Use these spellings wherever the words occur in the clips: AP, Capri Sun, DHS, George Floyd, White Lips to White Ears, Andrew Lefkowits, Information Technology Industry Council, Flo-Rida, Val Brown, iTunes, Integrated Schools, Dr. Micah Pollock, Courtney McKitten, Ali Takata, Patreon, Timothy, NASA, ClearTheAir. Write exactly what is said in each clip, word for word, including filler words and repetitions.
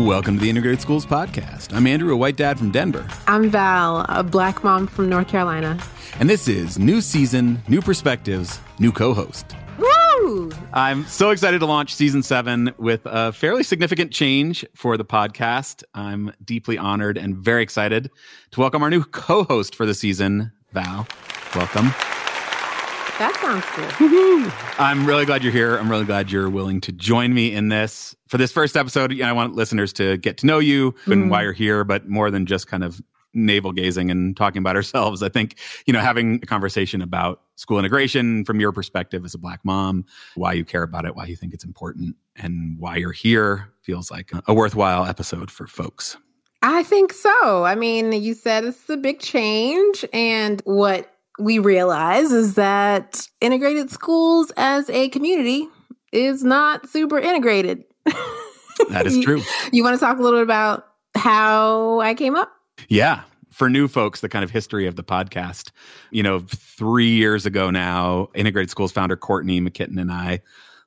Welcome to the Integrated Schools podcast. I'm Andrew, a white dad from Denver. I'm Val, a black mom from North Carolina. And this is New Season, New Perspectives, New Co-Host. Woo! I'm so excited to launch Season seven with a fairly significant change for the podcast. I'm deeply honored and very excited to welcome our new co-host for the season, Val. Welcome. That sounds cool. Woo-hoo. I'm really glad you're here. I'm really glad you're willing to join me in this. For this first episode, I want listeners to get to know you mm. and why you're here, but more than just kind of navel gazing and talking about ourselves. I think, you know, having a conversation about school integration from your perspective as a black mom, why you care about it, why you think it's important, and why you're here feels like a worthwhile episode for folks. I think so. I mean, you said it's a big change, and what we realize is that integrated schools as a community is not super integrated. That is true. You, you want to talk a little bit about how I came up? Yeah. For new folks, the kind of history of the podcast, you know, three years ago now, Integrated Schools founder Courtney McKitten and I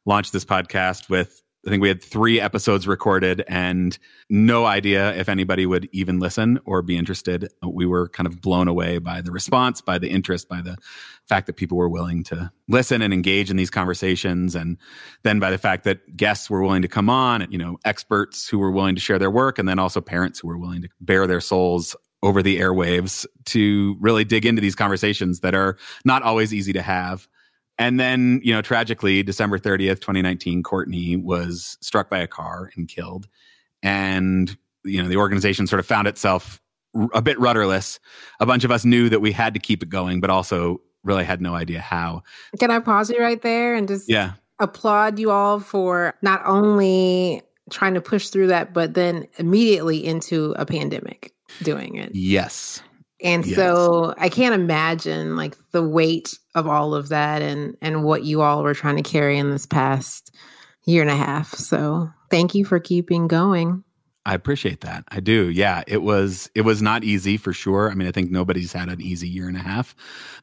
launched this podcast with, I think we had three episodes recorded and no idea if anybody would even listen or be interested. We were kind of blown away by the response, by the interest, by the fact that people were willing to listen and engage in these conversations. And then by the fact that guests were willing to come on, and, you know, experts who were willing to share their work, and then also parents who were willing to bare their souls over the airwaves to really dig into these conversations that are not always easy to have. And then, you know, tragically, December thirtieth, twenty nineteen, Courtney was struck by a car and killed. And, you know, the organization sort of found itself a bit rudderless. A bunch of us knew that we had to keep it going, but also really had no idea how. Can I pause you right there and just yeah. applaud you all for not only trying to push through that, but then immediately into a pandemic doing it? Yes. And yes. so I can't imagine like the weight of all of that and, and what you all were trying to carry in this past year and a half. So thank you for keeping going. I appreciate that. I do. Yeah, it was it was not easy for sure. I mean, I think nobody's had an easy year and a half.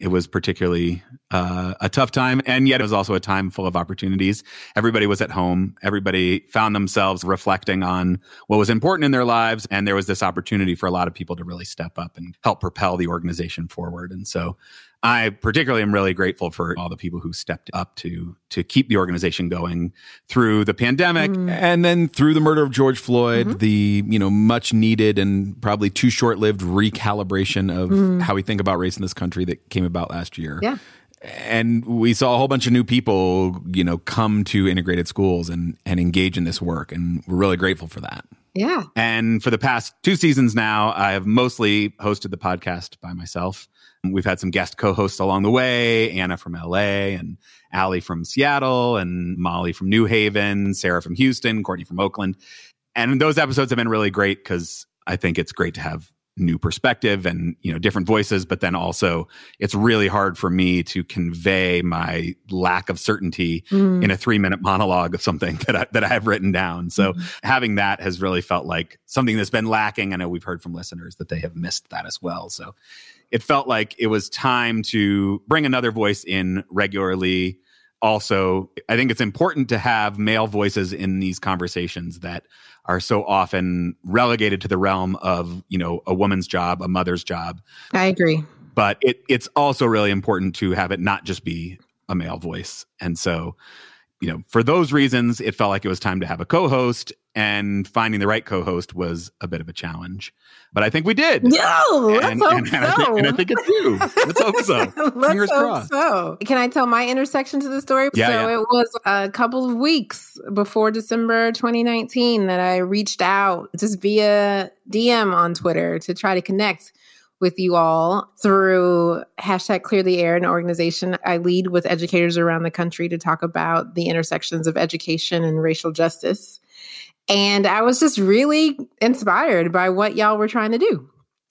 It was particularly uh, a tough time. And yet it was also a time full of opportunities. Everybody was at home. Everybody found themselves reflecting on what was important in their lives. And there was this opportunity for a lot of people to really step up and help propel the organization forward. And so I particularly am really grateful for all the people who stepped up to to keep the organization going through the pandemic. Mm-hmm. And then through the murder of George Floyd, mm-hmm. the, you know, much needed and probably too short-lived recalibration of mm-hmm. how we think about race in this country that came about last year. Yeah. And we saw a whole bunch of new people, you know, come to integrated schools and, and engage in this work. And we're really grateful for that. Yeah. And for the past two seasons now, I have mostly hosted the podcast by myself. We've had some guest co-hosts along the way, Anna from L A and Ali from Seattle and Molly from New Haven, Sarah from Houston, Courtney from Oakland. And those episodes have been really great because I think it's great to have new perspective and, you know, different voices. But then also it's really hard for me to convey my lack of certainty mm. in a three minute monologue of something that I, that I have written down. So mm. having that has really felt like something that's been lacking. I know we've heard from listeners that they have missed that as well. So it felt like it was time to bring another voice in regularly. Also, I think it's important to have male voices in these conversations that are so often relegated to the realm of, you know, a woman's job, a mother's job. I agree. But it, it's also really important to have it not just be a male voice. And so, you know, for those reasons, it felt like it was time to have a co-host, and finding the right co-host was a bit of a challenge. But I think we did. No, and, let's hope and, and so. I think, and I think it's you. Let's hope so. let's Fingers hope crossed. So. Can I tell my intersection to the story? Yeah, so yeah. It was a couple of weeks before December twenty nineteen that I reached out just via D M on Twitter to try to connect with you all through hashtag ClearTheAir, an organization I lead with educators around the country to talk about the intersections of education and racial justice. And I was just really inspired by what y'all were trying to do.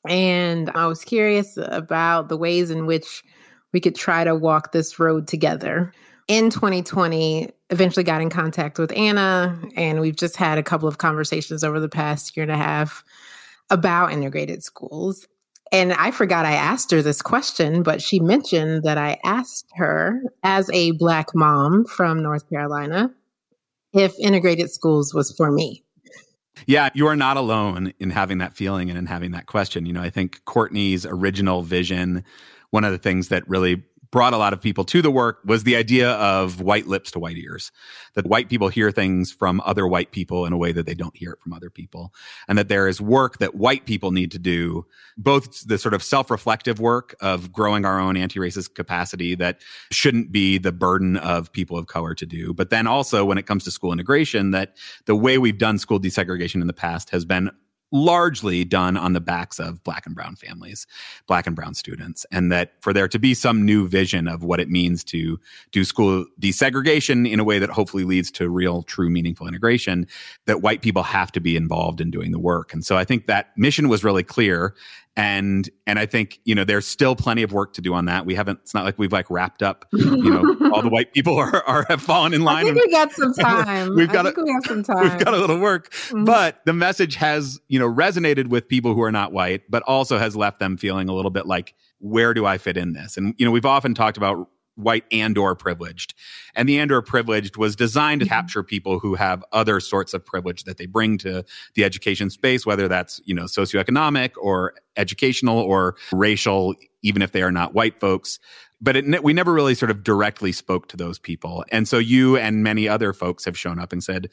And I was curious about the ways in which we could try to walk this road together. In twenty twenty, eventually got in contact with Anna, and we've just had a couple of conversations over the past year and a half about integrated schools. And I forgot I asked her this question, but she mentioned that I asked her as a Black mom from North Carolina if integrated schools was for me. Yeah, you are not alone in having that feeling and in having that question. You know, I think Courtney's original vision, one of the things that really brought a lot of people to the work was the idea of white lips to white ears, that white people hear things from other white people in a way that they don't hear it from other people, and that there is work that white people need to do, both the sort of self-reflective work of growing our own anti-racist capacity that shouldn't be the burden of people of color to do, but then also when it comes to school integration, that the way we've done school desegregation in the past has been largely done on the backs of Black and Brown families, Black and Brown students, and that for there to be some new vision of what it means to do school desegregation in a way that hopefully leads to real, true, meaningful integration, that white people have to be involved in doing the work. And so I think that mission was really clear. And and I think, you know, there's still plenty of work to do on that. We haven't, it's not like we've like wrapped up, you know, all the white people are, are have fallen in line. I think and, we got some time. We've got I think a, we have some time. We've got a little work. Mm-hmm. But the message has, you know, resonated with people who are not white, but also has left them feeling a little bit like, where do I fit in this? And, you know, we've often talked about white and or privileged. And the and or privileged was designed to mm-hmm. capture people who have other sorts of privilege that they bring to the education space, whether that's, you know, socioeconomic or educational or racial, even if they are not white folks. But it, we never really sort of directly spoke to those people. And so you and many other folks have shown up and said,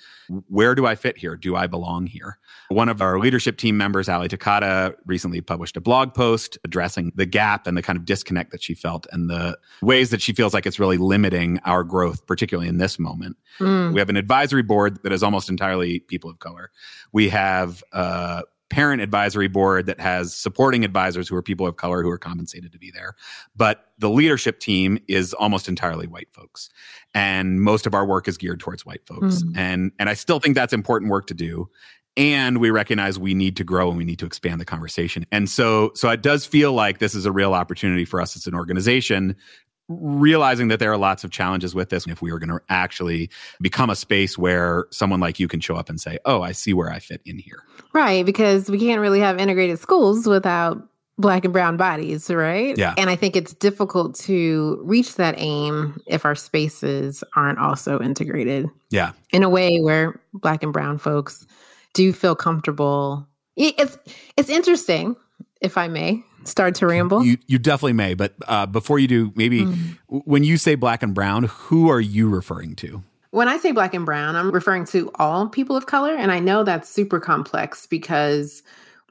where do I fit here? Do I belong here? One of our leadership team members, Ali Takata, recently published a blog post addressing the gap and the kind of disconnect that she felt and the ways that she feels like it's really limiting our growth, particularly in this moment. Mm. We have an advisory board that is almost entirely people of color. We have uh parent advisory board that has supporting advisors who are people of color who are compensated to be there. But the leadership team is almost entirely white folks. And most of our work is geared towards white folks. Mm-hmm. And, and I still think that's important work to do. And we recognize we need to grow and we need to expand the conversation. And so, so it does feel like this is a real opportunity for us as an organization, realizing that there are lots of challenges with this. If we were going to actually become a space where someone like you can show up and say, oh, I see where I fit in here. Right. Because we can't really have integrated schools without Black and Brown bodies, right? Yeah. And I think it's difficult to reach that aim if our spaces aren't also integrated. Yeah. In a way where Black and Brown folks do feel comfortable. It's, it's interesting, if I may. Start to ramble? You you definitely may, but uh, before you do, maybe mm. when you say Black and Brown, who are you referring to? When I say Black and Brown, I'm referring to all people of color. And I know that's super complex because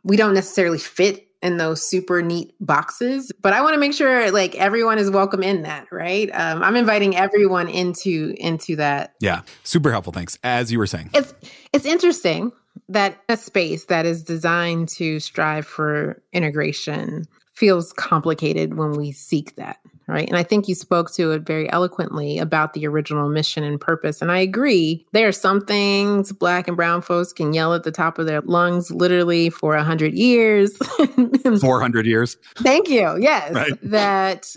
we don't necessarily fit in those super neat boxes. But I want to make sure like everyone is welcome in that, right? Um, I'm inviting everyone into into that. Yeah, super helpful. Thanks. As you were saying. It's It's interesting that a space that is designed to strive for integration feels complicated when we seek that, right? And I think you spoke to it very eloquently about the original mission and purpose. And I agree, there are some things Black and Brown folks can yell at the top of their lungs literally for one hundred years. four hundred years. Thank you. Yes. Right. That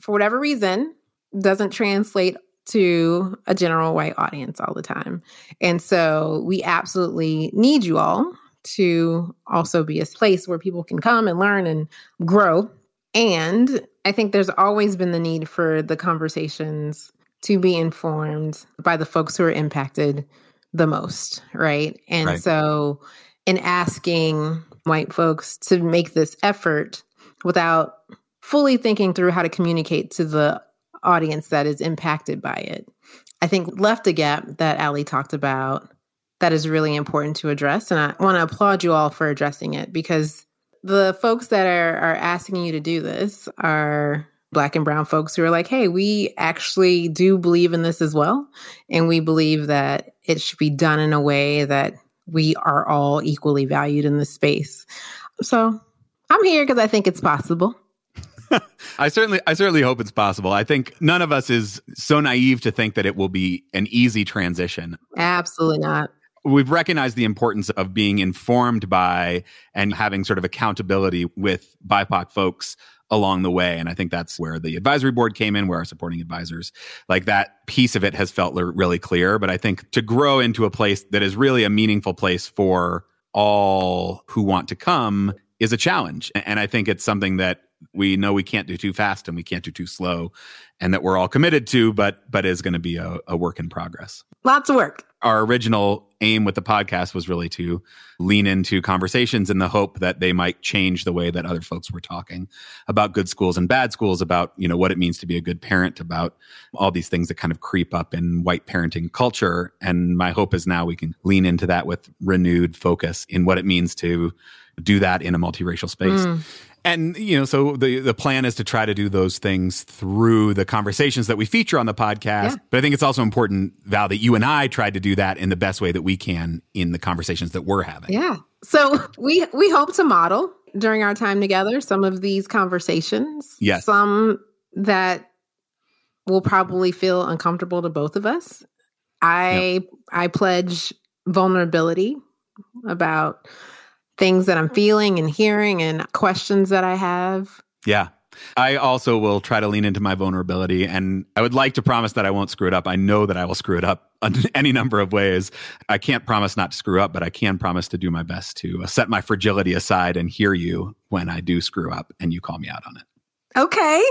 for whatever reason doesn't translate to a general white audience all the time. And so we absolutely need you all to also be a place where people can come and learn and grow. And I think there's always been the need for the conversations to be informed by the folks who are impacted the most, right? And right. So in asking white folks to make this effort without fully thinking through how to communicate to the audience that is impacted by it, I think left a gap that Ali talked about that is really important to address. And I want to applaud you all for addressing it because the folks that are, are asking you to do this are Black and Brown folks who are like, hey, we actually do believe in this as well. And we believe that it should be done in a way that we are all equally valued in this space. So I'm here because I think it's possible. I certainly I certainly hope it's possible. I think none of us is so naive to think that it will be an easy transition. Absolutely not. We've recognized the importance of being informed by and having sort of accountability with B I P O C folks along the way. And I think that's where the advisory board came in, where our supporting advisors, like that piece of it has felt really clear. But I think to grow into a place that is really a meaningful place for all who want to come is a challenge. And I think it's something that we know we can't do too fast and we can't do too slow, and that we're all committed to, but but is going to be a, a work in progress. Lots of work. Our original aim with the podcast was really to lean into conversations in the hope that they might change the way that other folks were talking about good schools and bad schools, about, you know, what it means to be a good parent, about all these things that kind of creep up in white parenting culture. And my hope is now we can lean into that with renewed focus in what it means to do that in a multiracial space. Mm. And, you know, so the, the plan is to try to do those things through the conversations that we feature on the podcast. Yeah. But I think it's also important, Val, that you and I tried to do that in the best way that we can in the conversations that we're having. Yeah. So we we hope to model during our time together some of these conversations. Yes. Some that will probably feel uncomfortable to both of us. I yep. I pledge vulnerability about things that I'm feeling and hearing and questions that I have. Yeah. I also will try to lean into my vulnerability, and I would like to promise that I won't screw it up. I know that I will screw it up in any number of ways. I can't promise not to screw up, but I can promise to do my best to set my fragility aside and hear you when I do screw up and you call me out on it. Okay.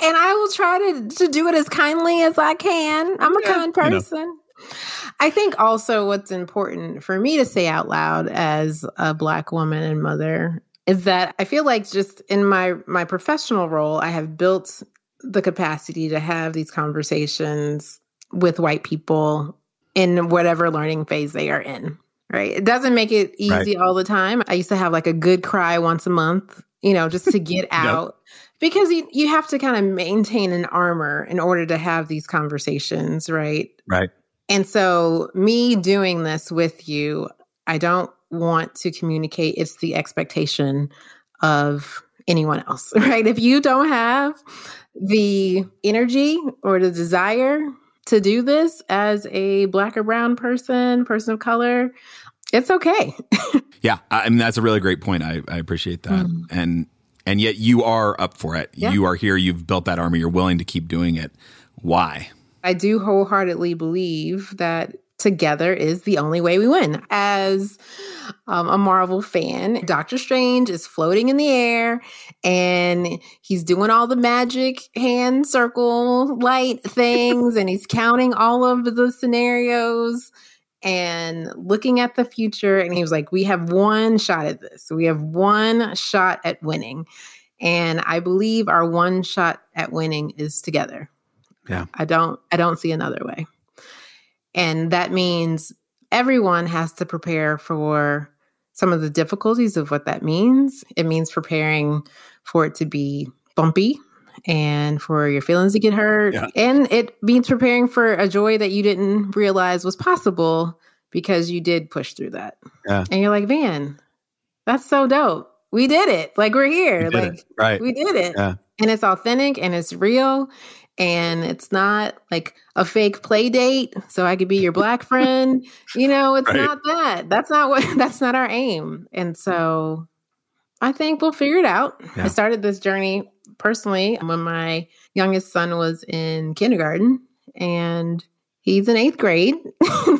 And I will try to, to do it as kindly as I can. I'm a yeah, kind person. You know. I think also what's important for me to say out loud as a Black woman and mother is that I feel like just in my, my professional role, I have built the capacity to have these conversations with white people in whatever learning phase they are in, right? It doesn't make it easy right. all the time. I used to have like a good cry once a month, you know, just to get out. Yep. Because you, you have to kind of maintain an armor in order to have these conversations, right? Right. And so me doing this with you, I don't want to communicate it's the expectation of anyone else, right? If you don't have the energy or the desire to do this as a Black or brown person, person of color, it's okay. Yeah, I mean, that's a really great point. I, I appreciate that. Mm-hmm. And and yet you are up for it. Yeah. You are here. You've built that armor. You're willing to keep doing it. Why? I do wholeheartedly believe that together is the only way we win. As um, a Marvel fan, Doctor Strange is floating in the air and he's doing all the magic hand circle light things and he's counting all of the scenarios and looking at the future. And he was like, we have one shot at this. We have one shot at winning. And I believe our one shot at winning is together. Yeah. I don't I don't see another way. And that means everyone has to prepare for some of the difficulties of what that means. It means preparing for it to be bumpy and for your feelings to get hurt. Yeah. And it means preparing for a joy that you didn't realize was possible because you did push through that. Yeah. And you're like, man, that's so dope. We did it. Like, we're here. We like, right. we did it. Yeah. And it's authentic and it's real. And it's not like a fake play date so I could be your Black friend. You know, it's right. not that. That's not what, that's not our aim. And so I think we'll figure it out. Yeah. I started this journey personally when my youngest son was in kindergarten and he's in eighth grade.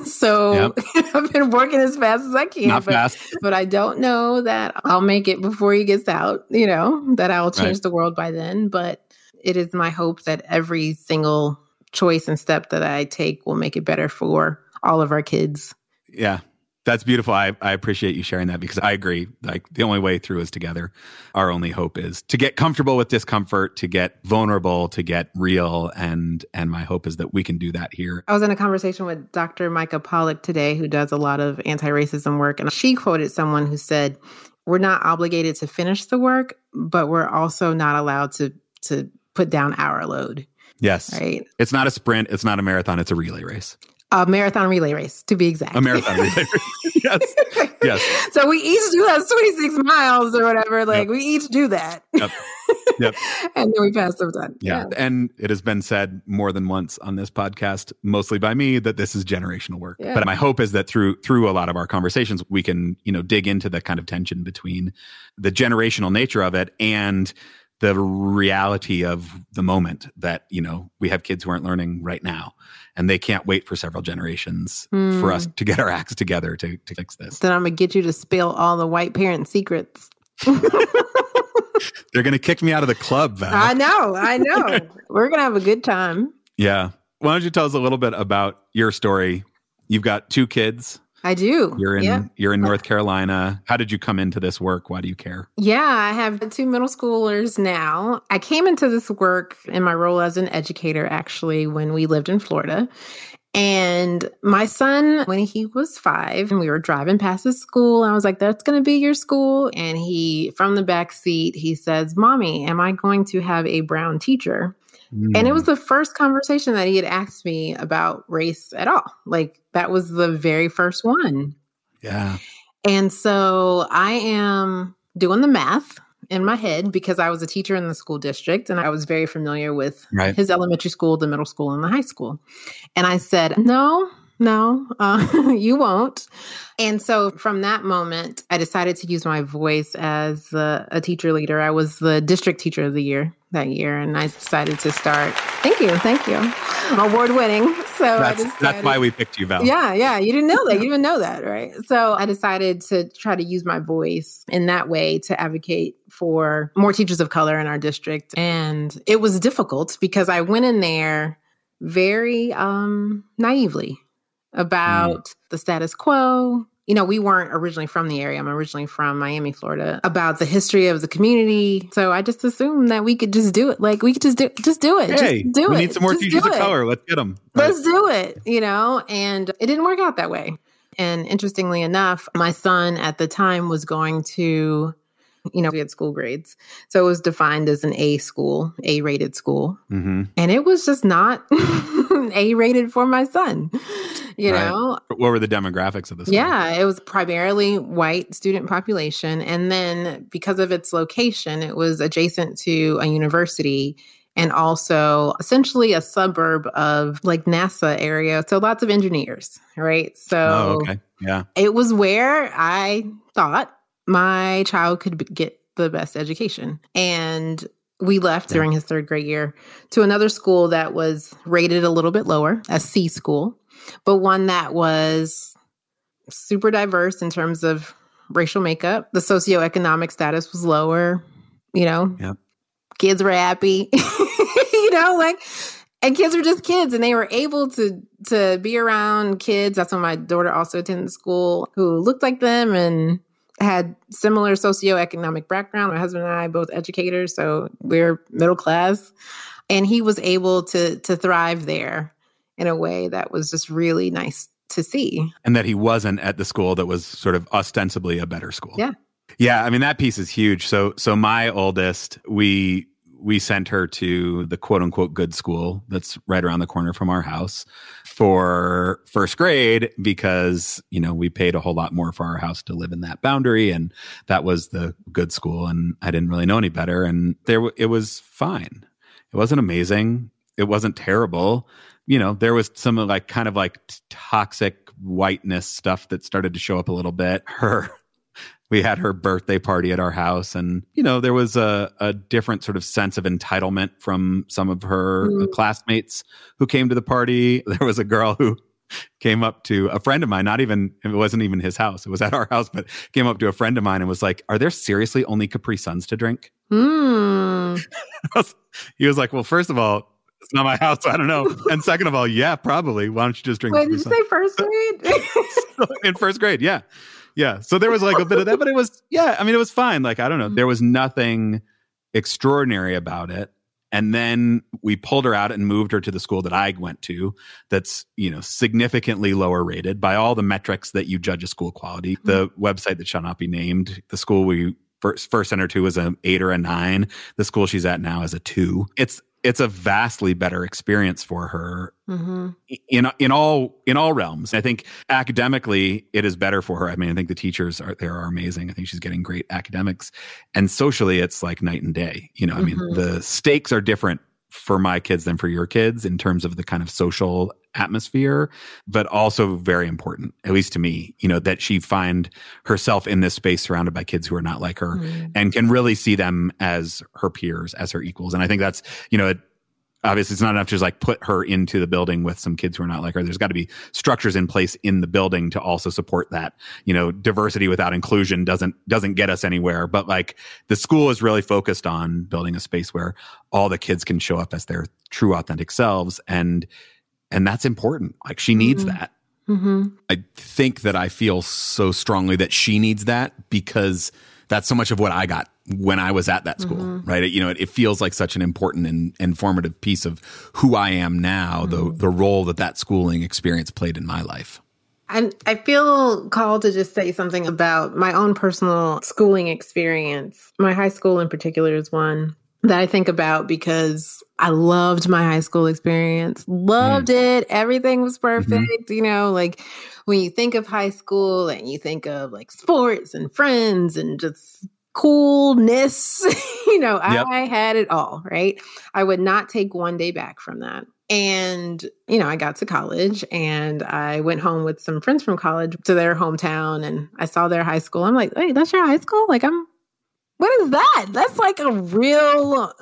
So yep. I've been working as fast as I can, not but, fast. But I don't know that I'll make it before he gets out, you know, that I'll change right. the world by then. But it is my hope that every single choice and step that I take will make it better for all of our kids. Yeah, that's beautiful. I, I appreciate you sharing that because I agree. Like, the only way through is together. Our only hope is to get comfortable with discomfort, to get vulnerable, to get real. And, and my hope is that we can do that here. I was in a conversation with Doctor Micah Pollock today, who does a lot of anti-racism work. And she quoted someone who said, we're not obligated to finish the work, but we're also not allowed to, to put down our load. Yes. Right. It's not a sprint. It's not a marathon. It's a relay race. A marathon relay race, to be exact. A marathon relay race. Yes. Yes. So we each do those twenty-six miles or whatever. Like, yep. we each do that. Yep. Yep. And then we pass them done. Yeah. yeah. And it has been said more than once on this podcast, mostly by me, that this is generational work. Yeah. But my hope is that through through a lot of our conversations, we can, you know, dig into the kind of tension between the generational nature of it and the reality of the moment that, you know, we have kids who aren't learning right now and they can't wait for several generations mm. for us to get our acts together to, to fix this. Then I'm going to get you to spill all the white parent secrets. They're going to kick me out of the club, Val. I know. I know. We're going to have a good time. Yeah. Why don't you tell us a little bit about your story? You've got two kids. I do. You're in yeah. you're in North Carolina. How did you come into this work? Why do you care? Yeah, I have two middle schoolers now. I came into this work in my role as an educator, actually, when we lived in Florida. And my son, when he was five, and we were driving past his school, I was like, that's going to be your school. And he, from the back seat, he says, Mommy, am I going to have a brown teacher? Mm. And it was the first conversation that he had asked me about race at all. Like, that was the very first one. Yeah. And so I am doing the math in my head because I was a teacher in the school district and I was very familiar with right. his elementary school, the middle school, and the high school. And I said, no, no, uh, you won't. And so from that moment, I decided to use my voice as a, a teacher leader. I was the district teacher of the year that year. And I decided to start. Thank you. Thank you. Award winning. So that's, I decided, that's why we picked you, Val. Yeah. Yeah. You didn't know that. You didn't know that. Right. So I decided to try to use my voice in that way to advocate for more teachers of color in our district. And it was difficult because I went in there very um, naively about mm. the status quo. You know, we weren't originally from the area. I'm originally from Miami, Florida, about the history of the community. So I just assumed that we could just do it. Like, we could just do, just do it. Hey, just do we it. need some more just teachers of color. Let's get them. Let's right. do it, you know, and it didn't work out that way. And interestingly enough, my son at the time was going to, you know, we had school grades. So it was defined as an A school, A-rated school. Mm-hmm. And it was just not A-rated for my son. You right. know, what were the demographics of this? Yeah, it was primarily white student population. And then because of its location, it was adjacent to a university and also essentially a suburb of like NASA area. So lots of engineers. Right. So oh, okay. yeah, it was where I thought my child could b- get the best education. And we left yeah. during his third grade year to another school that was rated a little bit lower, a C school. But one that was super diverse in terms of racial makeup. The socioeconomic status was lower, you know, yep. kids were happy, you know, like, and kids were just kids and they were able to, to be around kids. That's when my daughter also attended school who looked like them and had similar socioeconomic background. My husband and I, both educators, so we're middle class, and he was able to, to thrive there in a way that was just really nice to see. And that he wasn't at the school that was sort of ostensibly a better school. Yeah. Yeah. I mean, that piece is huge. So so my oldest, we we sent her to the quote unquote good school that's right around the corner from our house for first grade because, you know, we paid a whole lot more for our house to live in that boundary. And that was the good school. And I didn't really know any better. And there it was fine. It wasn't amazing. It wasn't terrible. You know, there was some like kind of like t- toxic whiteness stuff that started to show up a little bit. Her, we had her birthday party at our house, and you know, there was a, a different sort of sense of entitlement from some of her mm. classmates who came to the party. There was a girl who came up to a friend of mine, not even, it wasn't even his house, it was at our house, but came up to a friend of mine and was like, are there seriously only Capri Suns to drink? Mm. He was like, well, first of all, it's not my house, so I don't know. And second of all, yeah, probably. Why don't you just drink? Wait, did you say first grade? In first grade, yeah. Yeah. So there was like a bit of that, but it was, yeah, I mean, it was fine. Like, I don't know. There was nothing extraordinary about it. And then we pulled her out and moved her to the school that I went to that's, you know, significantly lower rated by all the metrics that you judge a school quality. Mm-hmm. The website that shall not be named, the school we first, first entered to was an eight or a nine. The school she's at now is a two. It's, It's a vastly better experience for her mm-hmm. in in all in all realms. I think academically, it is better for her. I mean, I think the teachers are there are amazing. I think she's getting great academics. And socially, it's like night and day. You know, I mean, mm-hmm. the stakes are different for my kids than for your kids in terms of the kind of social atmosphere, but also very important, at least to me, you know, that she find herself in this space surrounded by kids who are not like her mm. and can really see them as her peers, as her equals. And I think that's, you know, it, obviously it's not enough to just like put her into the building with some kids who are not like her. There's got to be structures in place in the building to also support that. You know, diversity without inclusion doesn't doesn't get us anywhere. But like the school is really focused on building a space where all the kids can show up as their true authentic selves. And and that's important. Like she needs mm-hmm. that. Mm-hmm. I think that I feel so strongly that she needs that because that's so much of what I got when I was at that school, mm-hmm. right? It, you know, it, it feels like such an important and, and formative piece of who I am now, mm-hmm. the the role that that schooling experience played in my life. I I feel called to just say something about my own personal schooling experience. My high school in particular is one that I think about because I loved my high school experience. Loved mm. it. Everything was perfect. Mm-hmm. You know, like when you think of high school and you think of like sports and friends and just coolness, you know, yep. I had it all, right? I would not take one day back from that. And, you know, I got to college and I went home with some friends from college to their hometown and I saw their high school. I'm like, hey, that's your high school? Like, I'm What is that? That's like a real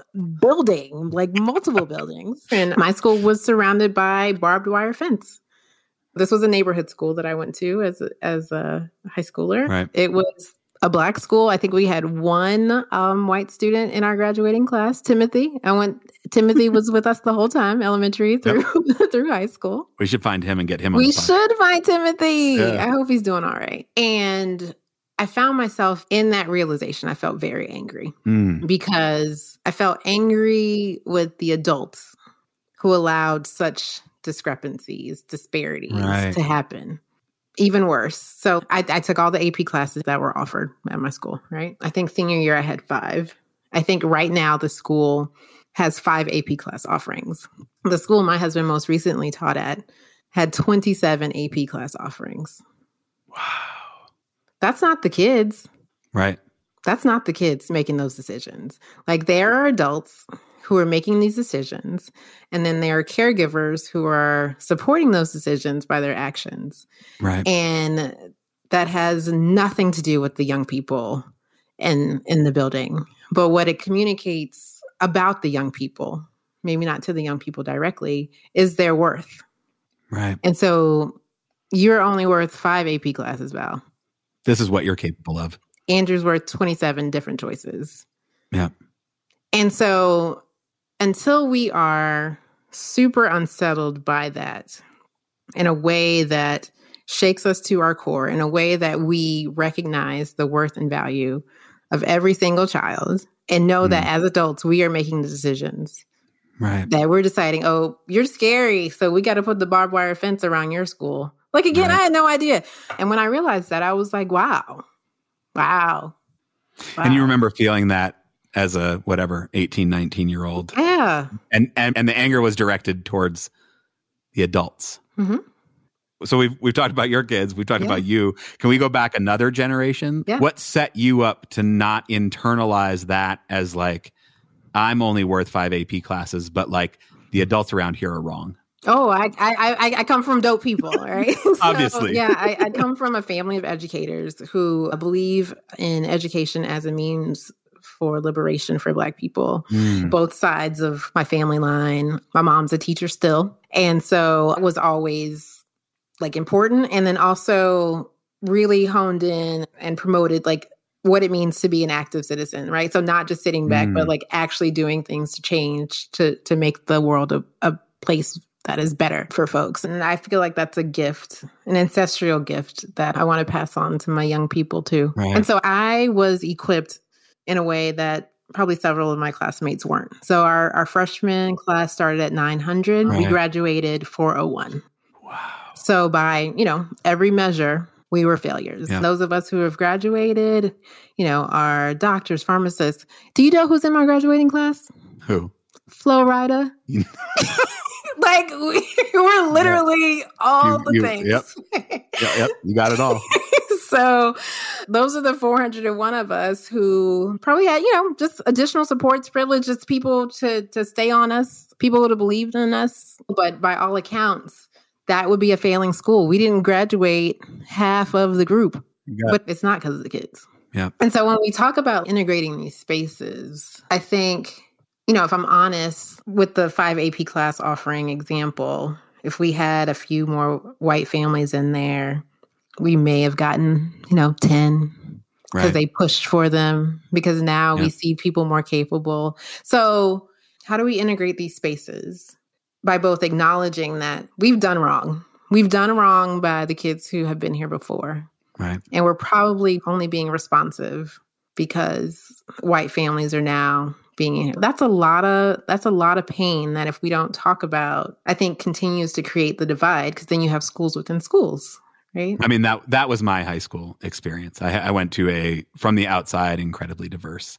building, like multiple buildings. And my school was surrounded by barbed wire fence. This was a neighborhood school that I went to as a, as a high schooler. Right. It was a black school. I think we had one um, white student in our graduating class, Timothy. I went. Timothy was with us the whole time, elementary through yep. through high school. We should find him and get him on the podcast. We should find Timothy. Yeah. I hope he's doing all right. And I found myself in that realization. I felt very angry mm. because I felt angry with the adults who allowed such discrepancies, disparities right. to happen. Even worse. So I, I took all the A P classes that were offered at my school, right? I think senior year I had five. I think right now the school has five A P class offerings. The school my husband most recently taught at had twenty-seven A P class offerings. Wow. That's not the kids. Right. That's not the kids making those decisions. Like there are adults who are making these decisions, and then there are caregivers who are supporting those decisions by their actions. Right. And that has nothing to do with the young people in, in the building, but what it communicates about the young people, maybe not to the young people directly, is their worth. Right. And so you're only worth five A P classes, Val. This is what you're capable of. Andrew's worth twenty-seven different choices. Yeah. And so until we are super unsettled by that in a way that shakes us to our core, in a way that we recognize the worth and value of every single child and know mm. that as adults, we are making the decisions. Right. That we're deciding, oh, you're scary, so we got to put the barbed wire fence around your school. Like, again, right. I had no idea. And when I realized that, I was like, wow, wow. wow. And you remember feeling that as a, whatever, eighteen, nineteen year old. Yeah. And, and, and the anger was directed towards the adults. Mm-hmm. So we've, we've talked about your kids. We've talked yeah. about you. Can we go back another generation? Yeah. What set you up to not internalize that as like, I'm only worth five A P classes, but like the adults around here are wrong? Oh, I I I come from dope people, right? so, Obviously. yeah, I, I come from a family of educators who believe in education as a means for liberation for Black people. Mm. Both sides of my family line. My mom's a teacher still. And so it was always like important, and then also really honed in and promoted like what it means to be an active citizen, right? So not just sitting back, mm. but like actually doing things to change, to to make the world a, a place that is better for folks. And I feel like that's a gift, an ancestral gift that I want to pass on to my young people too. Right. And so I was equipped in a way that probably several of my classmates weren't. So our, our freshman class started at nine hundred. Right. We graduated four oh one. Wow. So by, you know, every measure, we were failures. Yeah. Those of us who have graduated, you know, are doctors, pharmacists. Do you know who's in my graduating class? Who? Flo-Rida. Like, we were literally yeah. all you, the you, things. Yep. yep, yep, you got it all. So those are the four hundred one of us who probably had, you know, just additional supports, privileges, people to, to stay on us, people who believed in us. But by all accounts, that would be a failing school. We didn't graduate half of the group, but it. it's not because of the kids. Yeah. And so when we talk about integrating these spaces, I think you know, if I'm honest, with the five A P class offering example, if we had a few more white families in there, we may have gotten, you know, ten because right. they pushed for them, because now yeah. we see people more capable. So how do we integrate these spaces? By both acknowledging that we've done wrong. We've done wrong by the kids who have been here before. Right. And we're probably only being responsive because white families are now being in here. That's a lot of that's a lot of pain that if we don't talk about, I think continues to create the divide, because then you have schools within schools, right? I mean, that that was my high school experience. I, I went to a, from the outside, incredibly diverse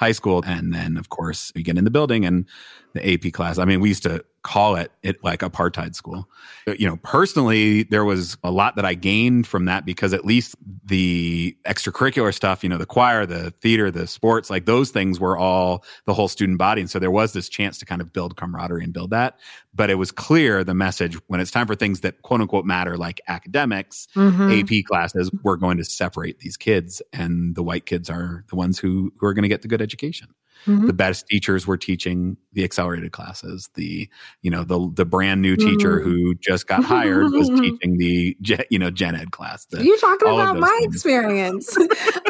high school. And then, of course, you get in the building and the A P class. I mean, we used to call it, it like apartheid school. You know, personally, there was a lot that I gained from that, because at least the extracurricular stuff, you know, the choir, the theater, the sports, like those things were all the whole student body. And so there was this chance to kind of build camaraderie and build that. But it was clear the message when it's time for things that quote unquote matter, like academics, mm-hmm. A P classes, we're going to separate these kids. And the white kids are the ones who, who are going to get the good education. Mm-hmm. The best teachers were teaching the accelerated classes. The, you know, the the brand new teacher mm-hmm. who just got hired was teaching the, you know, gen ed class. The, You're talking about my things. Experience.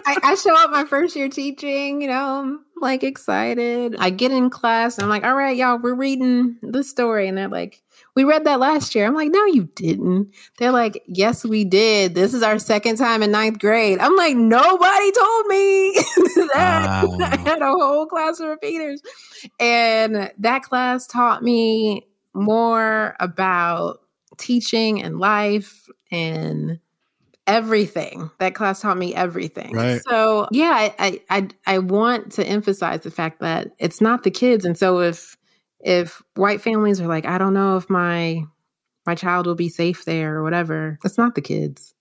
I, I show up my first year teaching, you know, I'm like excited. I get in class and I'm like, all right, y'all, we're reading this story. And they're like, we read that last year. I'm like, no, you didn't. They're like, yes, we did. This is our second time in ninth grade. I'm like, nobody told me that. Wow. I had a whole class of repeaters. And that class taught me more about teaching and life and everything. That class taught me everything. Right. So yeah, I, I I want to emphasize the fact that it's not the kids. And so if If white families are like, I don't know if my my child will be safe there or whatever, it's not the kids.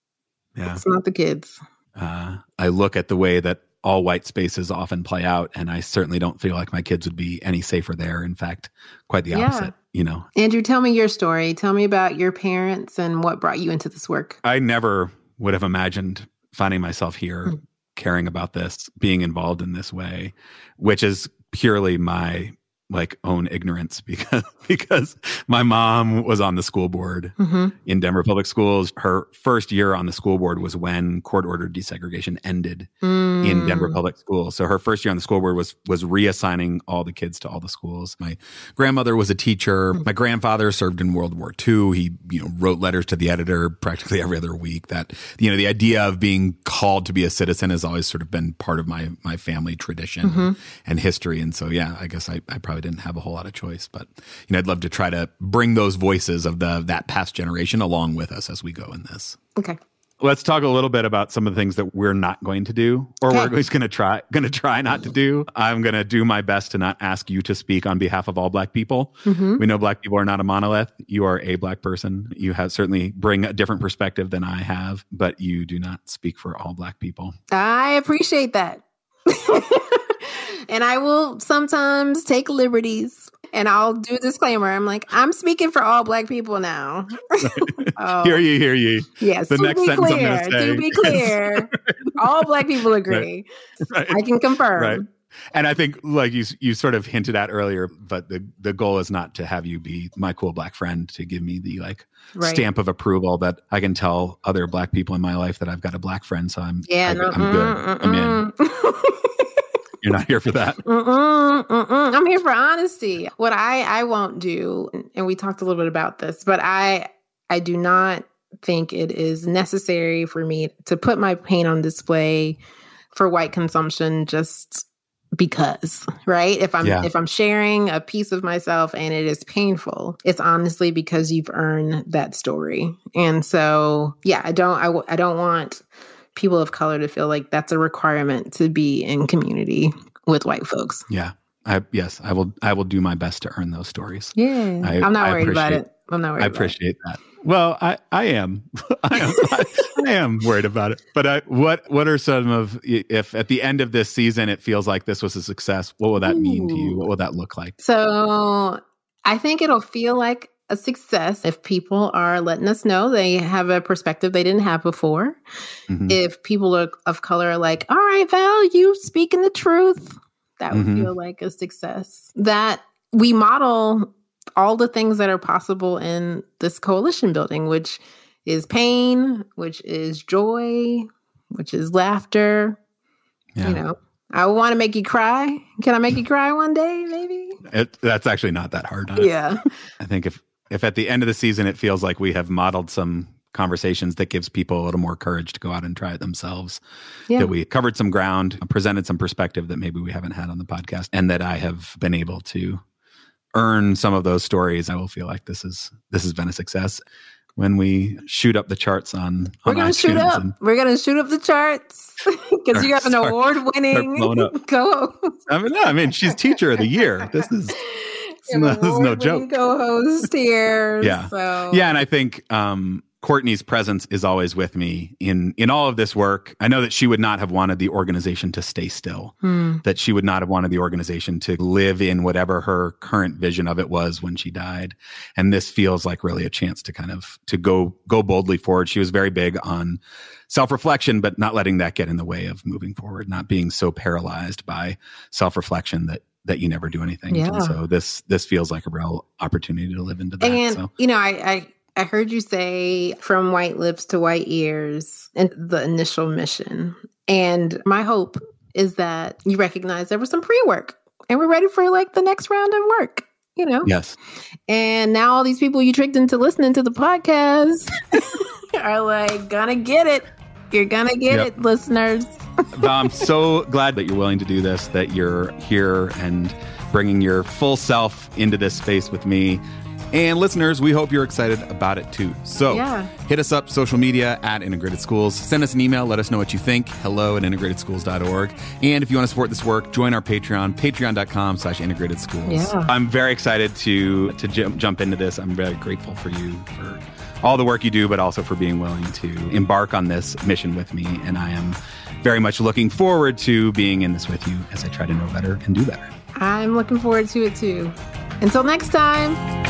Yeah. It's not the kids. Uh, I look at the way that all white spaces often play out, and I certainly don't feel like my kids would be any safer there. In fact, quite the opposite. Yeah. You know, Andrew, tell me your story. Tell me about your parents and what brought you into this work. I never would have imagined finding myself here, mm-hmm. caring about this, being involved in this way, which is purely my like own ignorance, because because my mom was on the school board mm-hmm. in Denver Public Schools. Her first year on the school board was when court-ordered desegregation ended mm. in Denver Public Schools. So her first year on the school board was was reassigning all the kids to all the schools. My grandmother was a teacher. Mm. My grandfather served in World War Two. He you know wrote letters to the editor practically every other week. That you know the idea of being called to be a citizen has always sort of been part of my my family tradition mm-hmm. and, and history. And so yeah, I guess I, I probably didn't have a whole lot of choice, but you know, I'd love to try to bring those voices of the that past generation along with us as we go in this. Okay. Let's talk a little bit about some of the things that we're not going to do, or okay. we're at least going to try, going to try not to do. I'm going to do my best to not ask you to speak on behalf of all Black people. Mm-hmm. We know Black people are not a monolith. You are a Black person. You have certainly bring a different perspective than I have, but you do not speak for all Black people. I appreciate that. And I will sometimes take liberties, and I'll do a disclaimer. I'm like, I'm speaking for all Black people now. um, hear you, hear you. Yes, the to next be sentence clear, I'm going to say. To be clear, all Black people agree. Right. I can confirm. Right. And I think, like you you sort of hinted at earlier, but the, the goal is not to have you be my cool Black friend to give me the like right. stamp of approval that I can tell other Black people in my life that I've got a Black friend, so I'm, yeah, I, no, I'm mm, good. Mm, I'm in. You're not here for that. Mm-mm, mm-mm. I'm here for honesty. What I, I won't do, and we talked a little bit about this, but I I do not think it is necessary for me to put my pain on display for white consumption just because, right? If I'm yeah. if I'm sharing a piece of myself and it is painful, it's honestly because you've earned that story. And so, yeah, I don't I, I don't want people of color to feel like that's a requirement to be in community with white folks. Yeah. I, yes, I will. I will do my best to earn those stories. Yeah. I, I'm not I worried about it. I'm not worried I about appreciate it. that. Well, I, I am. I am, I, I am worried about it. But I, what what are some of, if at the end of this season, it feels like this was a success, what will that Ooh. mean to you? What will that look like? So I think it'll feel like a success if people are letting us know they have a perspective they didn't have before. Mm-hmm. If people are, of color are like, all right, Val, you speaking the truth. that would mm-hmm. feel like a success. That we model all the things that are possible in this coalition building, which is pain, which is joy, which is laughter. Yeah. You know, I want to make you cry. Can I make you cry one day, maybe? It, that's actually not that hard. Yeah. I think if, if at the end of the season, it feels like we have modeled some conversations that gives people a little more courage to go out and try it themselves, yeah. that we covered some ground, presented some perspective that maybe we haven't had on the podcast, and that I have been able to earn some of those stories, I will feel like this is this has been a success. When we shoot up the charts on, on we're gonna iTunes shoot up. And, we're gonna shoot up the charts because you got an award-winning co-host. I mean, no, I mean, she's Teacher of the Year. This is no, this is no joke. Co-host here. yeah, so. yeah, and I think um, Courtney's presence is always with me in in all of this work. I know that she would not have wanted the organization to stay still. Hmm. That she would not have wanted the organization to live in whatever her current vision of it was when she died. And this feels like really a chance to kind of to go go boldly forward. She was very big on self-reflection, but not letting that get in the way of moving forward, not being so paralyzed by self-reflection that that you never do anything. Yeah. And so this this feels like a real opportunity to live into that. And so. you know, I, I I heard you say from White Lips to White Ears and the initial mission. And my hope is that you recognize there was some pre-work and we're ready for like the next round of work, you know? Yes. And now all these people you tricked into listening to the podcast are like, gonna get it. You're gonna get yep. it, listeners. I'm so glad that you're willing to do this, that you're here and bringing your full self into this space with me. And listeners, we hope you're excited about it too. So yeah. hit us up, social media at Integrated Schools. Send us an email. Let us know what you think. Hello at integrated schools dot org. And if you want to support this work, join our Patreon, patreon.com slash Integrated Schools. Yeah. I'm very excited to, to j- jump into this. I'm very grateful for you for all the work you do, but also for being willing to embark on this mission with me. And I am very much looking forward to being in this with you as I try to know better and do better. I'm looking forward to it too. Until next time.